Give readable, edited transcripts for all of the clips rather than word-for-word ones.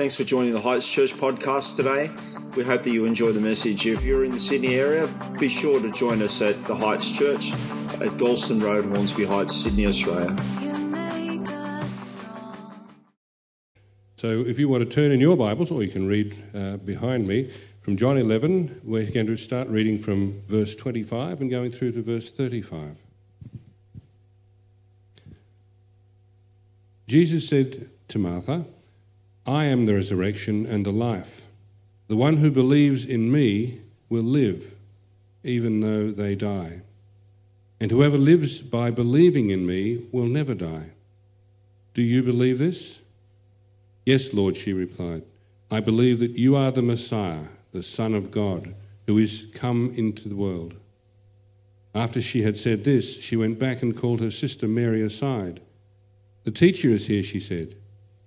Thanks for joining the Heights Church podcast today. We hope that you enjoy the message. If you're in the Sydney area, be sure to join us at the Heights Church at Galston Road, Hornsby Heights, Sydney, Australia. So if you want to turn in your Bibles, or you can read behind me, from John 11, we're going to start reading from verse 25 and going through to verse 35. Jesus said to Martha, "I am the resurrection and the life. The one who believes in me will live, even though they die. And whoever lives by believing in me will never die. Do you believe this?" "Yes, Lord," she replied. "I believe that you are the Messiah, the Son of God, who is come into the world." After she had said this, she went back and called her sister Mary aside. "The teacher is here," she said,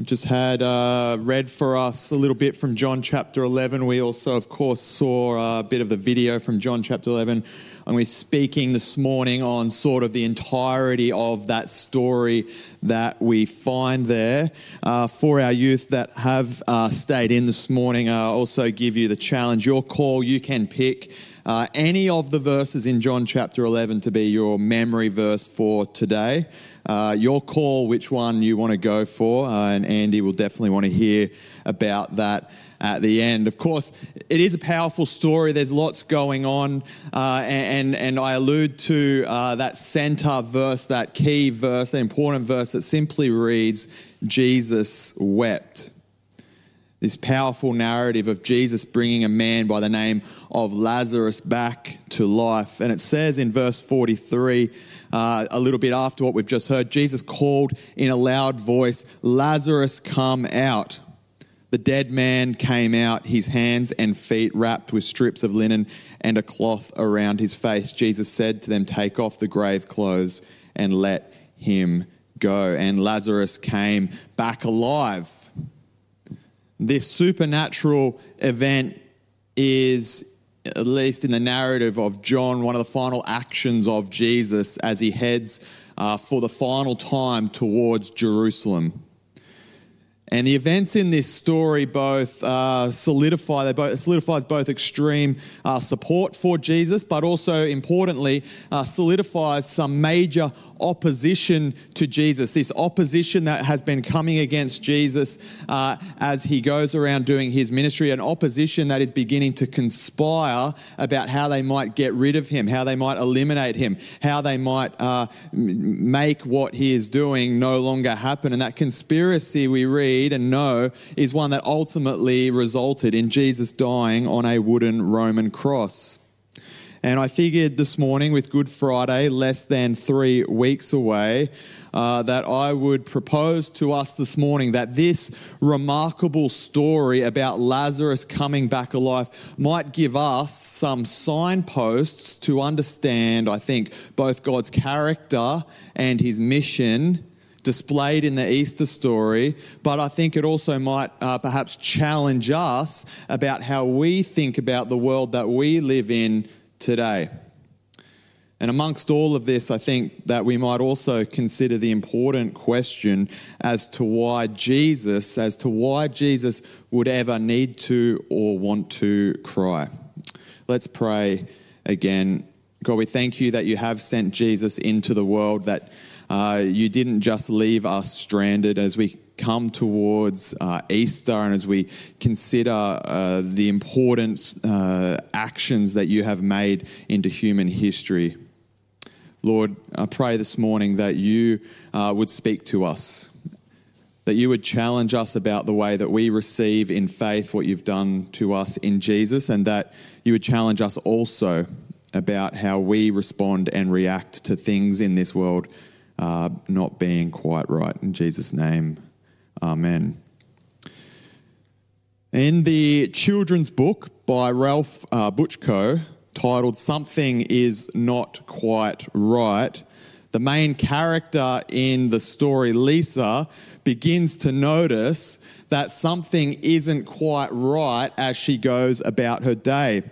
Just had read for us a little bit from John chapter 11. We also, of course, saw a bit of the video from John chapter 11. And we're speaking this morning on sort of the entirety of that story that we find there. For our youth that have stayed in this morning, I also give you the challenge, your call. You can pick any of the verses in John chapter 11 to be your memory verse for today. Your call, which one you want to go for, and Andy will definitely want to hear about that at the end. Of course, it is a powerful story. There's lots going on, and I allude to that center verse, that key verse, that important verse that simply reads, "Jesus wept." This powerful narrative of Jesus bringing a man by the name of Lazarus back to life. And it says in verse 43, a little bit after what we've just heard, Jesus called in a loud voice, "Lazarus, come out." The dead man came out, his hands and feet wrapped with strips of linen and a cloth around his face. Jesus said to them, "Take off the grave clothes and let him go." And Lazarus came back alive. This supernatural event is, at least in the narrative of John, one of the final actions of Jesus as he heads for the final time towards Jerusalem. And the events in this story both solidifies both extreme support for Jesus, but also importantly solidifies some major opposition to Jesus. This opposition that has been coming against Jesus as he goes around doing his ministry, an opposition that is beginning to conspire about how they might get rid of him, how they might eliminate him, how they might make what he is doing no longer happen. And that conspiracy, we read and know, is one that ultimately resulted in Jesus dying on a wooden Roman cross. And I figured this morning, with Good Friday less than 3 weeks away, that I would propose to us this morning that this remarkable story about Lazarus coming back alive might give us some signposts to understand, I think, both God's character and his mission displayed in the Easter story, but I think it also might perhaps challenge us about how we think about the world that we live in today. And amongst all of this, I think that we might also consider the important question as to why Jesus would ever need to or want to cry. Let's pray again. God, we thank you that you have sent Jesus into the world, that you didn't just leave us stranded as we come towards Easter and as we consider the important actions that you have made into human history. Lord, I pray this morning that you would speak to us, that you would challenge us about the way that we receive in faith what you've done to us in Jesus, and that you would challenge us also about how we respond and react to things in this world not being quite right. In Jesus' name, amen. In the children's book by Ralph Buchko, titled Something Is Not Quite Right, the main character in the story, Lisa, begins to notice that something isn't quite right as she goes about her day.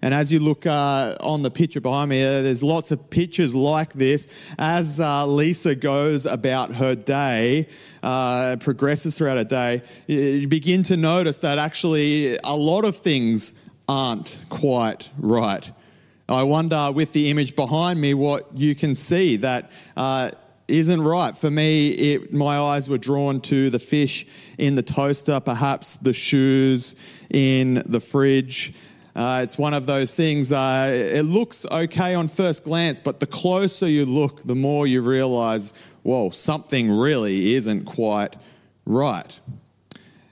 And as you look on the picture behind me, there's lots of pictures like this. As Lisa goes about her day, progresses throughout her day, you begin to notice that actually a lot of things aren't quite right. I wonder, with the image behind me, what you can see that isn't right. For me, my eyes were drawn to the fish in the toaster, perhaps the shoes in the fridge. It's one of those things, it looks okay on first glance, but the closer you look, the more you realise, whoa, something really isn't quite right.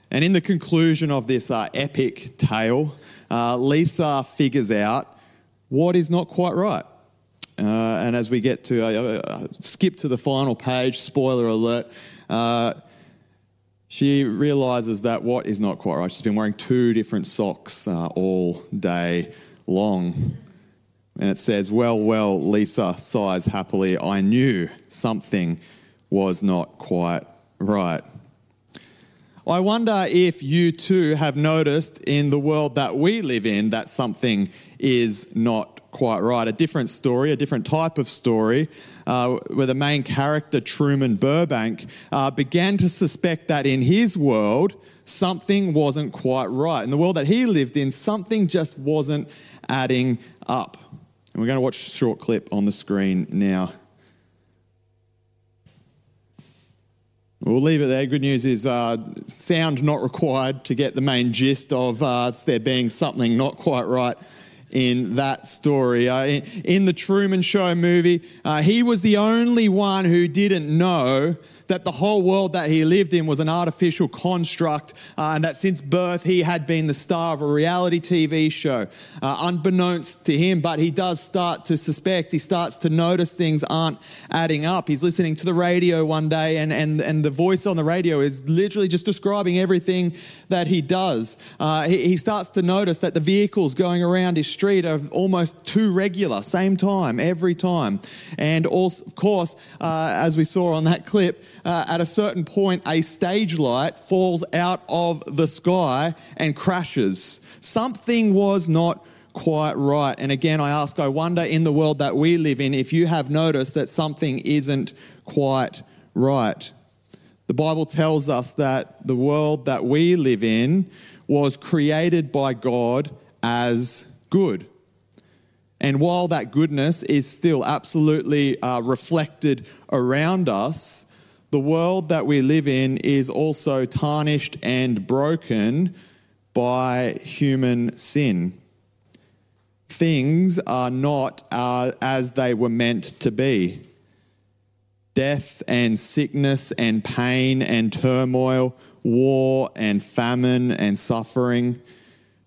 And in the conclusion of this epic tale, Lisa figures out what is not quite right. And as we get to, skip to the final page, spoiler alert, she realises that what is not quite right. She's been wearing two different socks all day long. And it says, well, Lisa sighs happily, I knew something was not quite right. I wonder if you too have noticed in the world that we live in that something is not quite right. A different story, a different type of story, where the main character, Truman Burbank, began to suspect that in his world, something wasn't quite right. In the world that he lived in, something just wasn't adding up. And we're going to watch a short clip on the screen now. We'll leave it there. Good news is sound not required to get the main gist of there being something not quite right in that story. In the Truman Show movie, he was the only one who didn't know that the whole world that he lived in was an artificial construct, and that since birth he had been the star of a reality TV show, unbeknownst to him. But he does start to suspect, he starts to notice things aren't adding up. He's listening to the radio one day and the voice on the radio is literally just describing everything that he does. He starts to notice that the vehicles going around his street are almost too regular, same time, every time. And also, of course, as we saw on that clip, at a certain point a stage light falls out of the sky and crashes. Something was not quite right. And again, I wonder in the world that we live in if you have noticed that something isn't quite right. The Bible tells us that the world that we live in was created by God as good. And while that goodness is still absolutely reflected around us, the world that we live in is also tarnished and broken by human sin. Things are not as they were meant to be. Death and sickness and pain and turmoil, war and famine and suffering,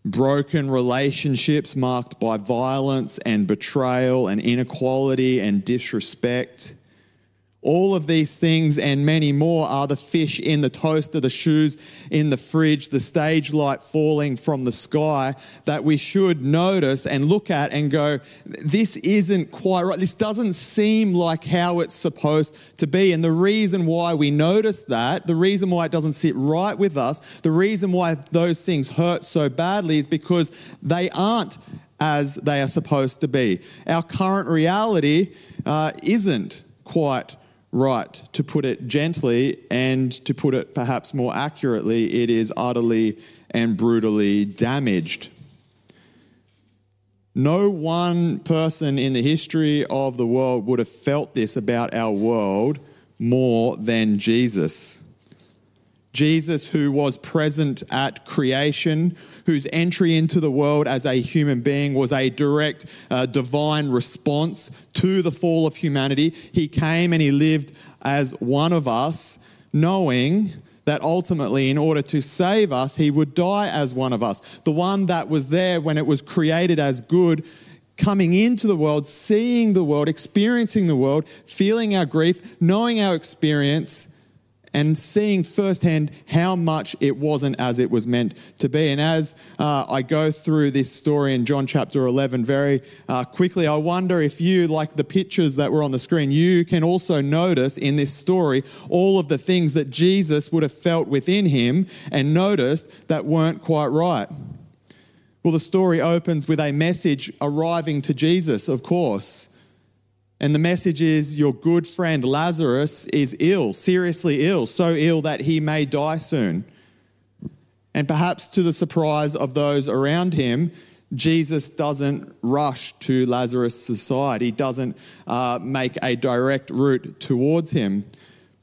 broken relationships marked by violence and betrayal and inequality and disrespect. All of these things and many more are the fish in the toaster, the shoes in the fridge, the stage light falling from the sky that we should notice and look at and go, this isn't quite right. This doesn't seem like how it's supposed to be. And the reason why we notice that, the reason why it doesn't sit right with us, the reason why those things hurt so badly is because they aren't as they are supposed to be. Our current reality isn't quite right. To put it gently and to put it perhaps more accurately, it is utterly and brutally damaged. No one person in the history of the world would have felt this about our world more than Jesus. Jesus, who was present at creation, whose entry into the world as a human being was a direct divine response to the fall of humanity. He came and he lived as one of us, knowing that ultimately, in order to save us, he would die as one of us. The one that was there when it was created as good, coming into the world, seeing the world, experiencing the world, feeling our grief, knowing our experience, and seeing firsthand how much it wasn't as it was meant to be. And as I go through this story in John chapter 11 very quickly, I wonder if you, like the pictures that were on the screen, you can also notice in this story all of the things that Jesus would have felt within him and noticed that weren't quite right. Well, the story opens with a message arriving to Jesus, of course. And the message is, your good friend Lazarus is ill, seriously ill, so ill that he may die soon. And perhaps to the surprise of those around him, Jesus doesn't rush to Lazarus' side. He doesn't make a direct route towards him.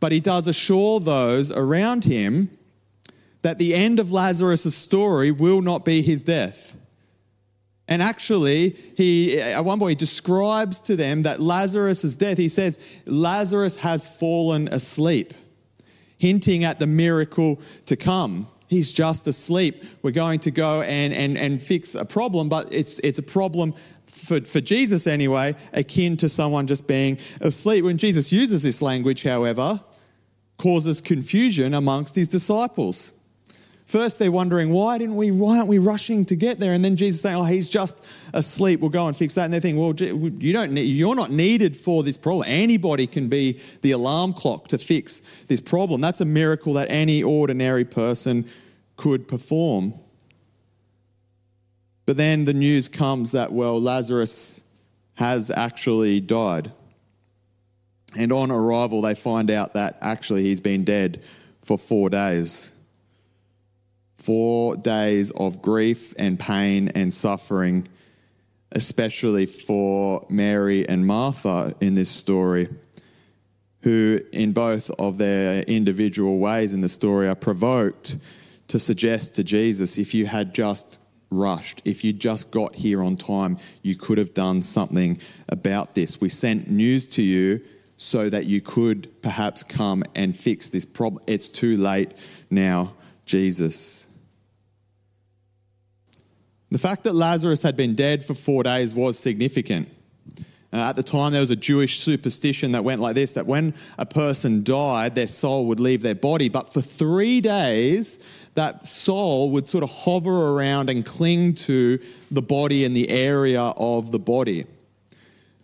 But he does assure those around him that the end of Lazarus' story will not be his death. And actually, he at one point he describes to them that Lazarus' death, he says, Lazarus has fallen asleep, hinting at the miracle to come. He's just asleep. We're going to go and fix a problem, but it's a problem for Jesus anyway, akin to someone just being asleep. When Jesus uses this language, however, causes confusion amongst his disciples. First, they're wondering, why aren't we rushing to get there? And then Jesus saying, he's just asleep. We'll go and fix that. And they think, you're not needed for this problem. Anybody can be the alarm clock to fix this problem. That's a miracle that any ordinary person could perform. But then the news comes that, Lazarus has actually died. And on arrival, they find out that actually he's been dead for 4 days. 4 days of grief and pain and suffering, especially for Mary and Martha in this story, who in both of their individual ways in the story are provoked to suggest to Jesus, if you had just rushed, if you just got here on time, you could have done something about this. We sent news to you so that you could perhaps come and fix this problem. It's too late now, Jesus. The fact that Lazarus had been dead for 4 days was significant. At the time, there was a Jewish superstition that went like this, that when a person died, their soul would leave their body. But for 3 days, that soul would sort of hover around and cling to the body and the area of the body.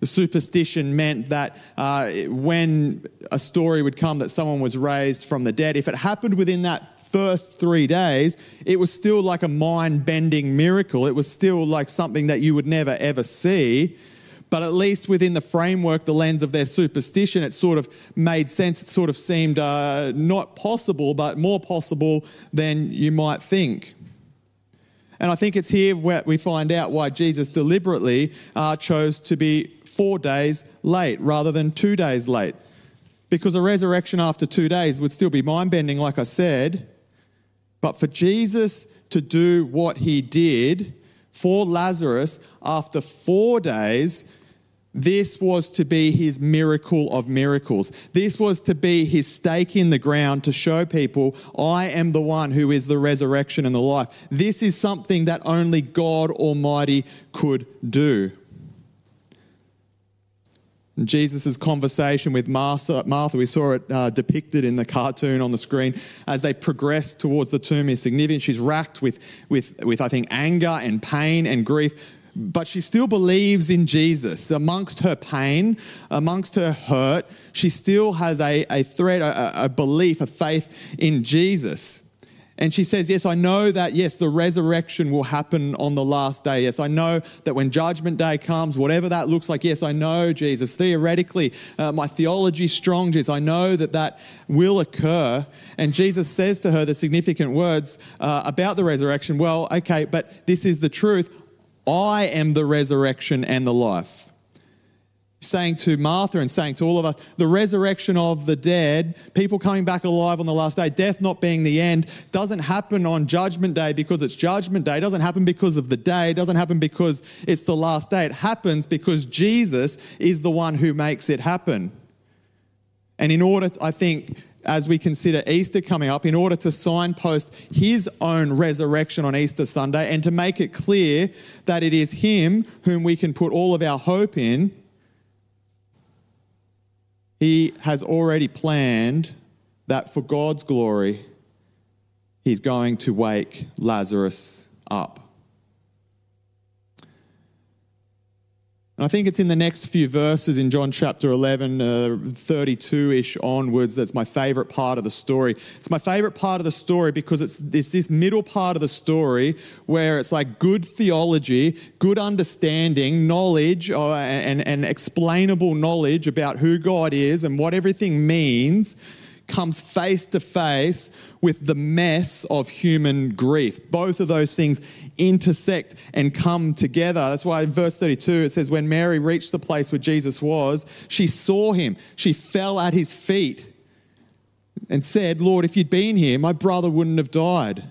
The superstition meant that when a story would come that someone was raised from the dead, if it happened within that first 3 days, it was still like a mind-bending miracle. It was still like something that you would never, ever see. But at least within the framework, the lens of their superstition, it sort of made sense. It sort of seemed not possible, but more possible than you might think. And I think it's here where we find out why Jesus deliberately chose to be 4 days late rather than 2 days late, because a resurrection after 2 days would still be mind-bending, like I said. But for Jesus to do what he did for Lazarus after 4 days, this was to be his miracle of miracles. This was to be his stake in the ground to show people, I am the one who is the resurrection and the life. This is something that only God Almighty could do. Jesus' conversation with Martha, we saw it depicted in the cartoon on the screen, as they progress towards the tomb is significant. She's racked with I think, anger and pain and grief. But she still believes in Jesus. Amongst her pain, amongst her hurt, she still has a thread, a belief, a faith in Jesus. And she says, yes, I know that, yes, the resurrection will happen on the last day. Yes, I know that when judgment day comes, whatever that looks like, yes, I know, Jesus. Theoretically, my theology's strong, Jesus. I know that that will occur. And Jesus says to her the significant words about the resurrection, but this is the truth. I am the resurrection and the life. saying to Martha and saying to all of us, the resurrection of the dead, people coming back alive on the last day, death not being the end, doesn't happen on Judgment Day because it's Judgment Day. It doesn't happen because of the day. It doesn't happen because it's the last day. It happens because Jesus is the one who makes it happen. And in order, I think, as we consider Easter coming up, in order to signpost his own resurrection on Easter Sunday and to make it clear that it is him whom we can put all of our hope in, he has already planned that for God's glory, he's going to wake Lazarus up. And I think it's in the next few verses in John chapter 11, 32-ish onwards, that's my favourite part of the story. It's my favourite part of the story because it's this middle part of the story where it's like good theology, good understanding, knowledge and explainable knowledge about who God is and what everything means comes face to face with the mess of human grief. Both of those things intersect and come together. That's why in verse 32 it says, when Mary reached the place where Jesus was, she saw him. She fell at his feet and said, Lord, if you'd been here, my brother wouldn't have died.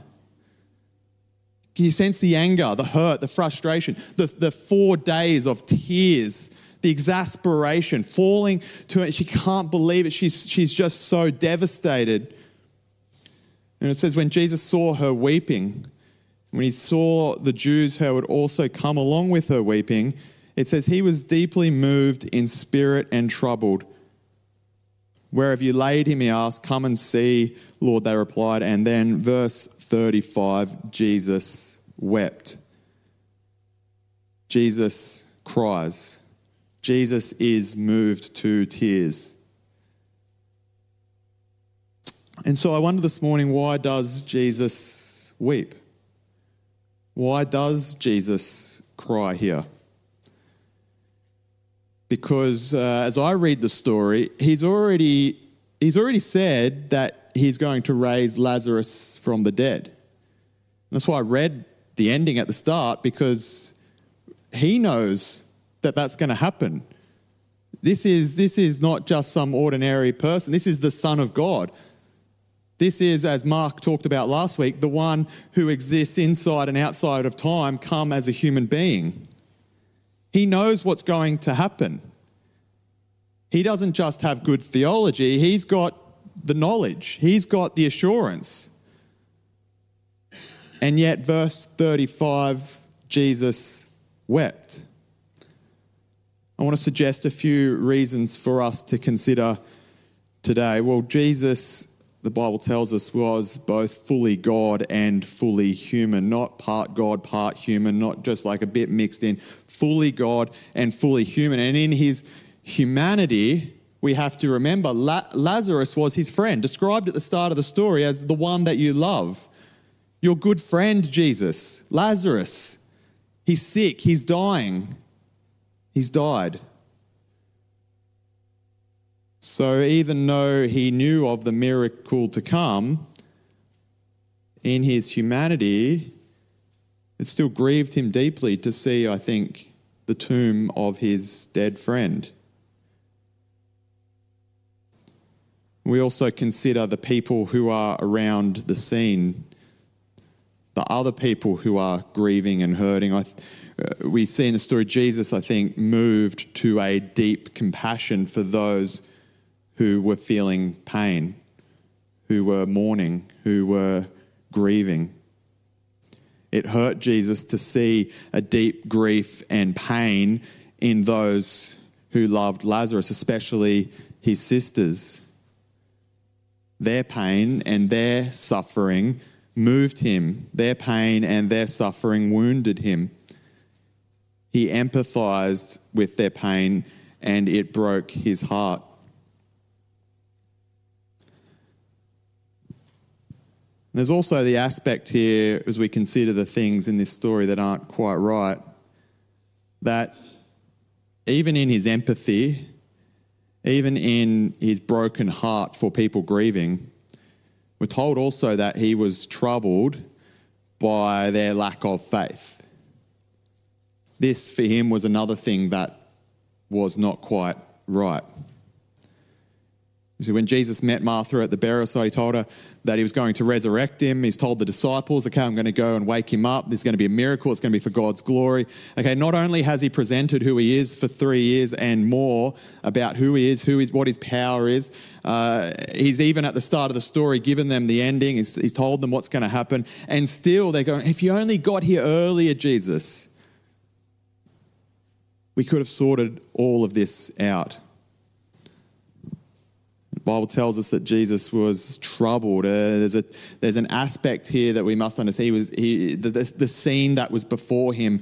Can you sense the anger, the hurt, the frustration, the 4 days of tears, the exasperation, falling to it? She can't believe it. She's just so devastated. And it says, when Jesus saw her weeping, when he saw the Jews who would also come along with her weeping, it says he was deeply moved in spirit and troubled. Where have you laid him? He asked. Come and see, Lord, they replied. And then verse 35, Jesus wept. Jesus cries. Jesus is moved to tears. And so I wonder this morning, why does Jesus weep? Why does Jesus cry here? Because as I read the story, he's already said that he's going to raise Lazarus from the dead. That's why I read the ending at the start, because he knows that's going to happen. This is not just some ordinary person. This is the Son of God. This is, as Mark talked about last week, the one who exists inside and outside of time, come as a human being. He knows what's going to happen. He doesn't just have good theology. He's got the knowledge. He's got the assurance. And yet, verse 35, Jesus wept. I want to suggest a few reasons for us to consider today. Well, Jesus, the Bible tells us, was both fully God and fully human, not part God, part human, not just like a bit mixed in, fully God and fully human. And in his humanity, we have to remember Lazarus was his friend, described at the start of the story as the one that you love. Your good friend, Jesus. Lazarus, he's sick, he's dying. He's died. So even though he knew of the miracle to come, in his humanity, it still grieved him deeply to see, I think, the tomb of his dead friend. We also consider the people who are around the scene, the other people who are grieving and hurting. We see in the story Jesus, I think, moved to a deep compassion for those who were feeling pain, who were mourning, who were grieving. It hurt Jesus to see a deep grief and pain in those who loved Lazarus, especially his sisters. Their pain and their suffering moved him. Their pain and their suffering wounded him. He empathised with their pain and it broke his heart. There's also the aspect here, as we consider the things in this story that aren't quite right, that even in his empathy, even in his broken heart for people grieving, we're told also that he was troubled by their lack of faith. This for him was another thing that was not quite right. So when Jesus met Martha at the burial site, he told her that he was going to resurrect him. He's told the disciples, okay, I'm going to go and wake him up. There's going to be a miracle. It's going to be for God's glory. Okay, not only has he presented who he is for 3 years and more about who he is, what his power is, he's even at the start of the story given them the ending. He's told them what's going to happen. And still they're going, if you only got here earlier, Jesus, we could have sorted all of this out. The Bible tells us that Jesus was troubled. There's an aspect here that we must understand. The scene that was before him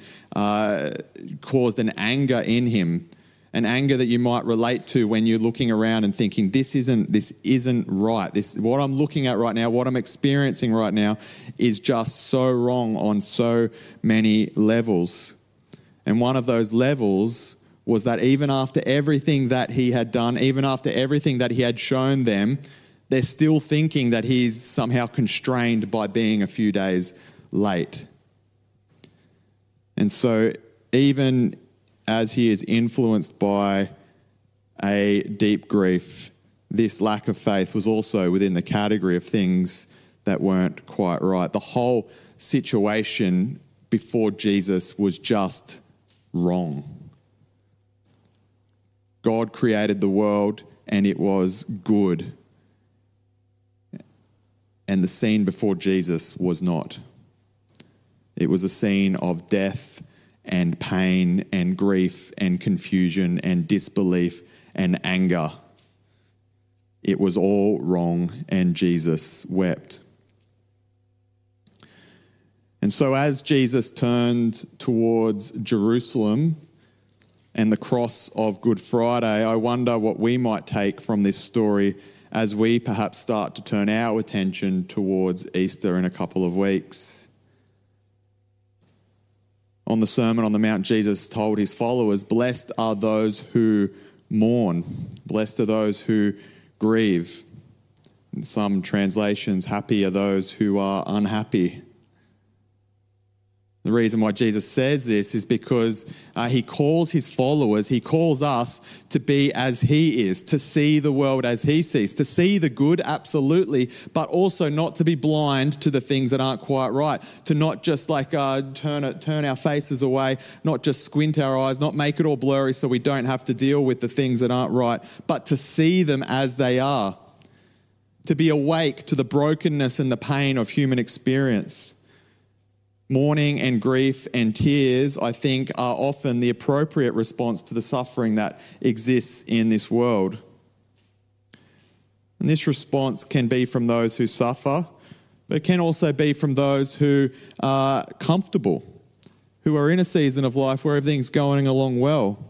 caused an anger in him, an anger that you might relate to when you're looking around and thinking, this isn't right. What I'm looking at right now, what I'm experiencing right now, is just so wrong on so many levels. And one of those levels was that even after everything that he had done, even after everything that he had shown them, they're still thinking that he's somehow constrained by being a few days late. And so even as he is influenced by a deep grief, this lack of faith was also within the category of things that weren't quite right. The whole situation before Jesus was just wrong. God created the world and it was good. And the scene before Jesus was not. It was a scene of death and pain and grief and confusion and disbelief and anger. It was all wrong and Jesus wept. And so as Jesus turned towards Jerusalem and the cross of Good Friday, I wonder what we might take from this story as we perhaps start to turn our attention towards Easter in a couple of weeks. On the Sermon on the Mount, Jesus told his followers, "Blessed are those who mourn. Blessed are those who grieve." In some translations, happy are those who are unhappy. The reason why Jesus says this is because he calls his followers, he calls us to be as he is, to see the world as he sees, to see the good, absolutely, but also not to be blind to the things that aren't quite right, to not just turn our faces away, not just squint our eyes, not make it all blurry so we don't have to deal with the things that aren't right, but to see them as they are, to be awake to the brokenness and the pain of human experience. Mourning and grief and tears, I think, are often the appropriate response to the suffering that exists in this world. And this response can be from those who suffer, but it can also be from those who are comfortable, who are in a season of life where everything's going along well.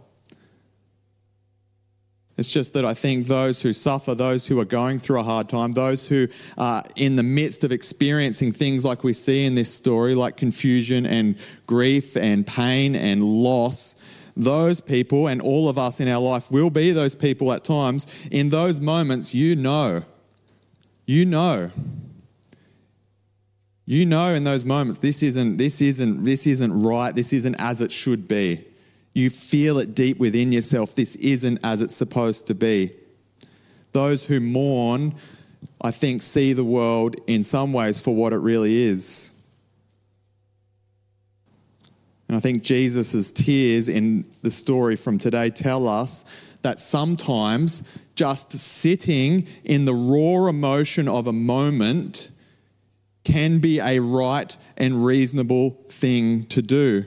It's just that I think those who suffer, those who are going through a hard time, those who are in the midst of experiencing things like we see in this story, like confusion and grief and pain and loss, those people, and all of us in our life will be those people at times, in those moments you know in those moments this isn't right, this isn't as it should be. You feel it deep within yourself. This isn't as it's supposed to be. Those who mourn, I think, see the world in some ways for what it really is. And I think Jesus' tears in the story from today tell us that sometimes just sitting in the raw emotion of a moment can be a right and reasonable thing to do.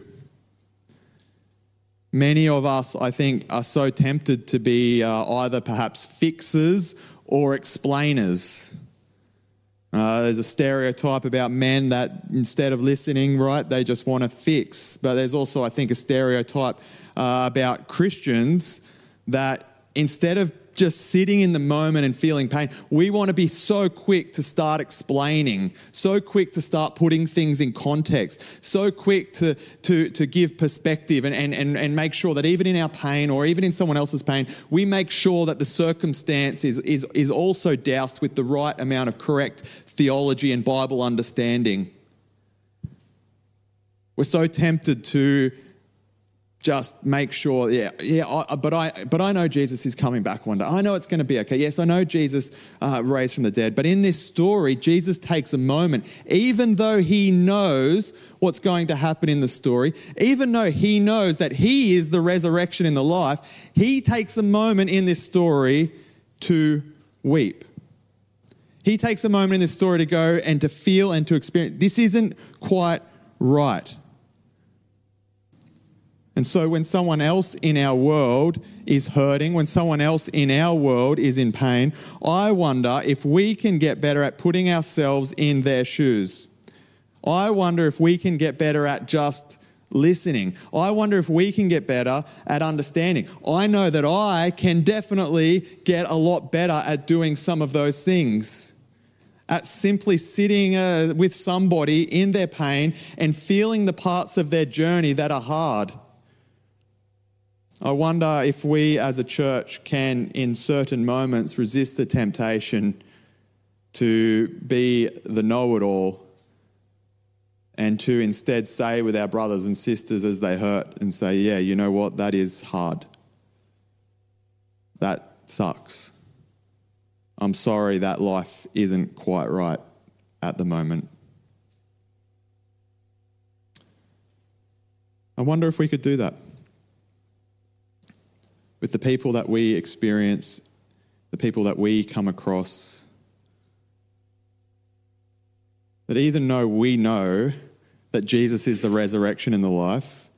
Many of us, I think, are so tempted to be either perhaps fixers or explainers. There's a stereotype about men that instead of listening, right, they just want to fix. But there's also, I think, a stereotype about Christians that instead of just sitting in the moment and feeling pain, we want to be so quick to start explaining, so quick to start putting things in context, so quick to give perspective and make sure that even in our pain or even in someone else's pain, we make sure that the circumstance is also doused with the right amount of correct theology and Bible understanding. We're so tempted to just make sure, I know Jesus is coming back one day. I know it's going to be okay. Yes, I know Jesus raised from the dead. But in this story, Jesus takes a moment, even though he knows what's going to happen in the story, even though he knows that he is the resurrection and the life, he takes a moment in this story to weep. He takes a moment in this story to go and to feel and to experience, this isn't quite right. And so when someone else in our world is hurting, when someone else in our world is in pain, I wonder if we can get better at putting ourselves in their shoes. I wonder if we can get better at just listening. I wonder if we can get better at understanding. I know that I can definitely get a lot better at doing some of those things, at simply sitting with somebody in their pain and feeling the parts of their journey that are hard. I wonder if we as a church can, in certain moments, resist the temptation to be the know-it-all and to instead say with our brothers and sisters as they hurt and say, yeah, you know what, that is hard. That sucks. I'm sorry that life isn't quite right at the moment. I wonder if we could do that with the people that we experience, the people that we come across, that even though we know that Jesus is the resurrection and the life,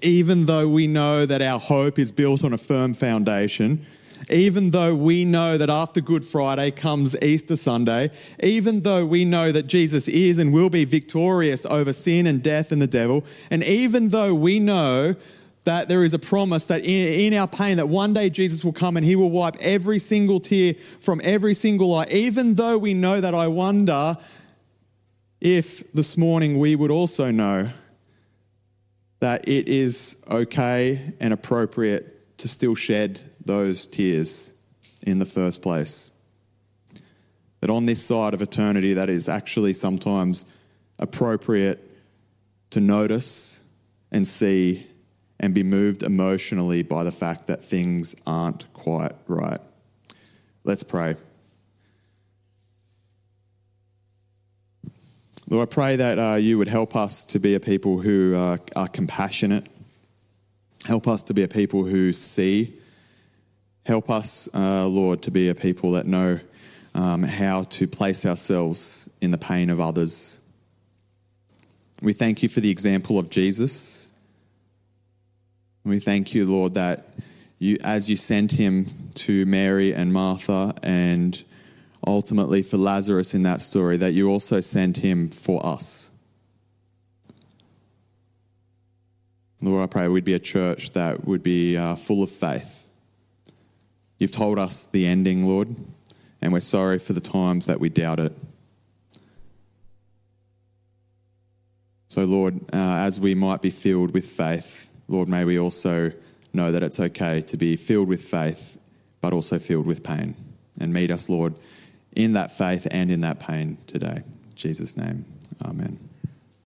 even though we know that our hope is built on a firm foundation, even though we know that after Good Friday comes Easter Sunday, even though we know that Jesus is and will be victorious over sin and death and the devil, and even though we know that there is a promise that in our pain that one day Jesus will come and he will wipe every single tear from every single eye, even though we know that, I wonder if this morning we would also know that it is okay and appropriate to still shed those tears in the first place. That on this side of eternity, that is actually sometimes appropriate to notice and see and be moved emotionally by the fact that things aren't quite right. Let's pray. Lord, I pray that you would help us to be a people who are compassionate. Help us to be a people who see. Help us, Lord, to be a people that know how to place ourselves in the pain of others. We thank you for the example of Jesus. We thank you, Lord, that you, as you sent him to Mary and Martha and ultimately for Lazarus in that story, that you also sent him for us. Lord, I pray we'd be a church that would be full of faith. You've told us the ending, Lord, and we're sorry for the times that we doubt it. So, Lord, as we might be filled with faith, Lord, may we also know that it's okay to be filled with faith, but also filled with pain. And meet us, Lord, in that faith and in that pain today. In Jesus' name, amen.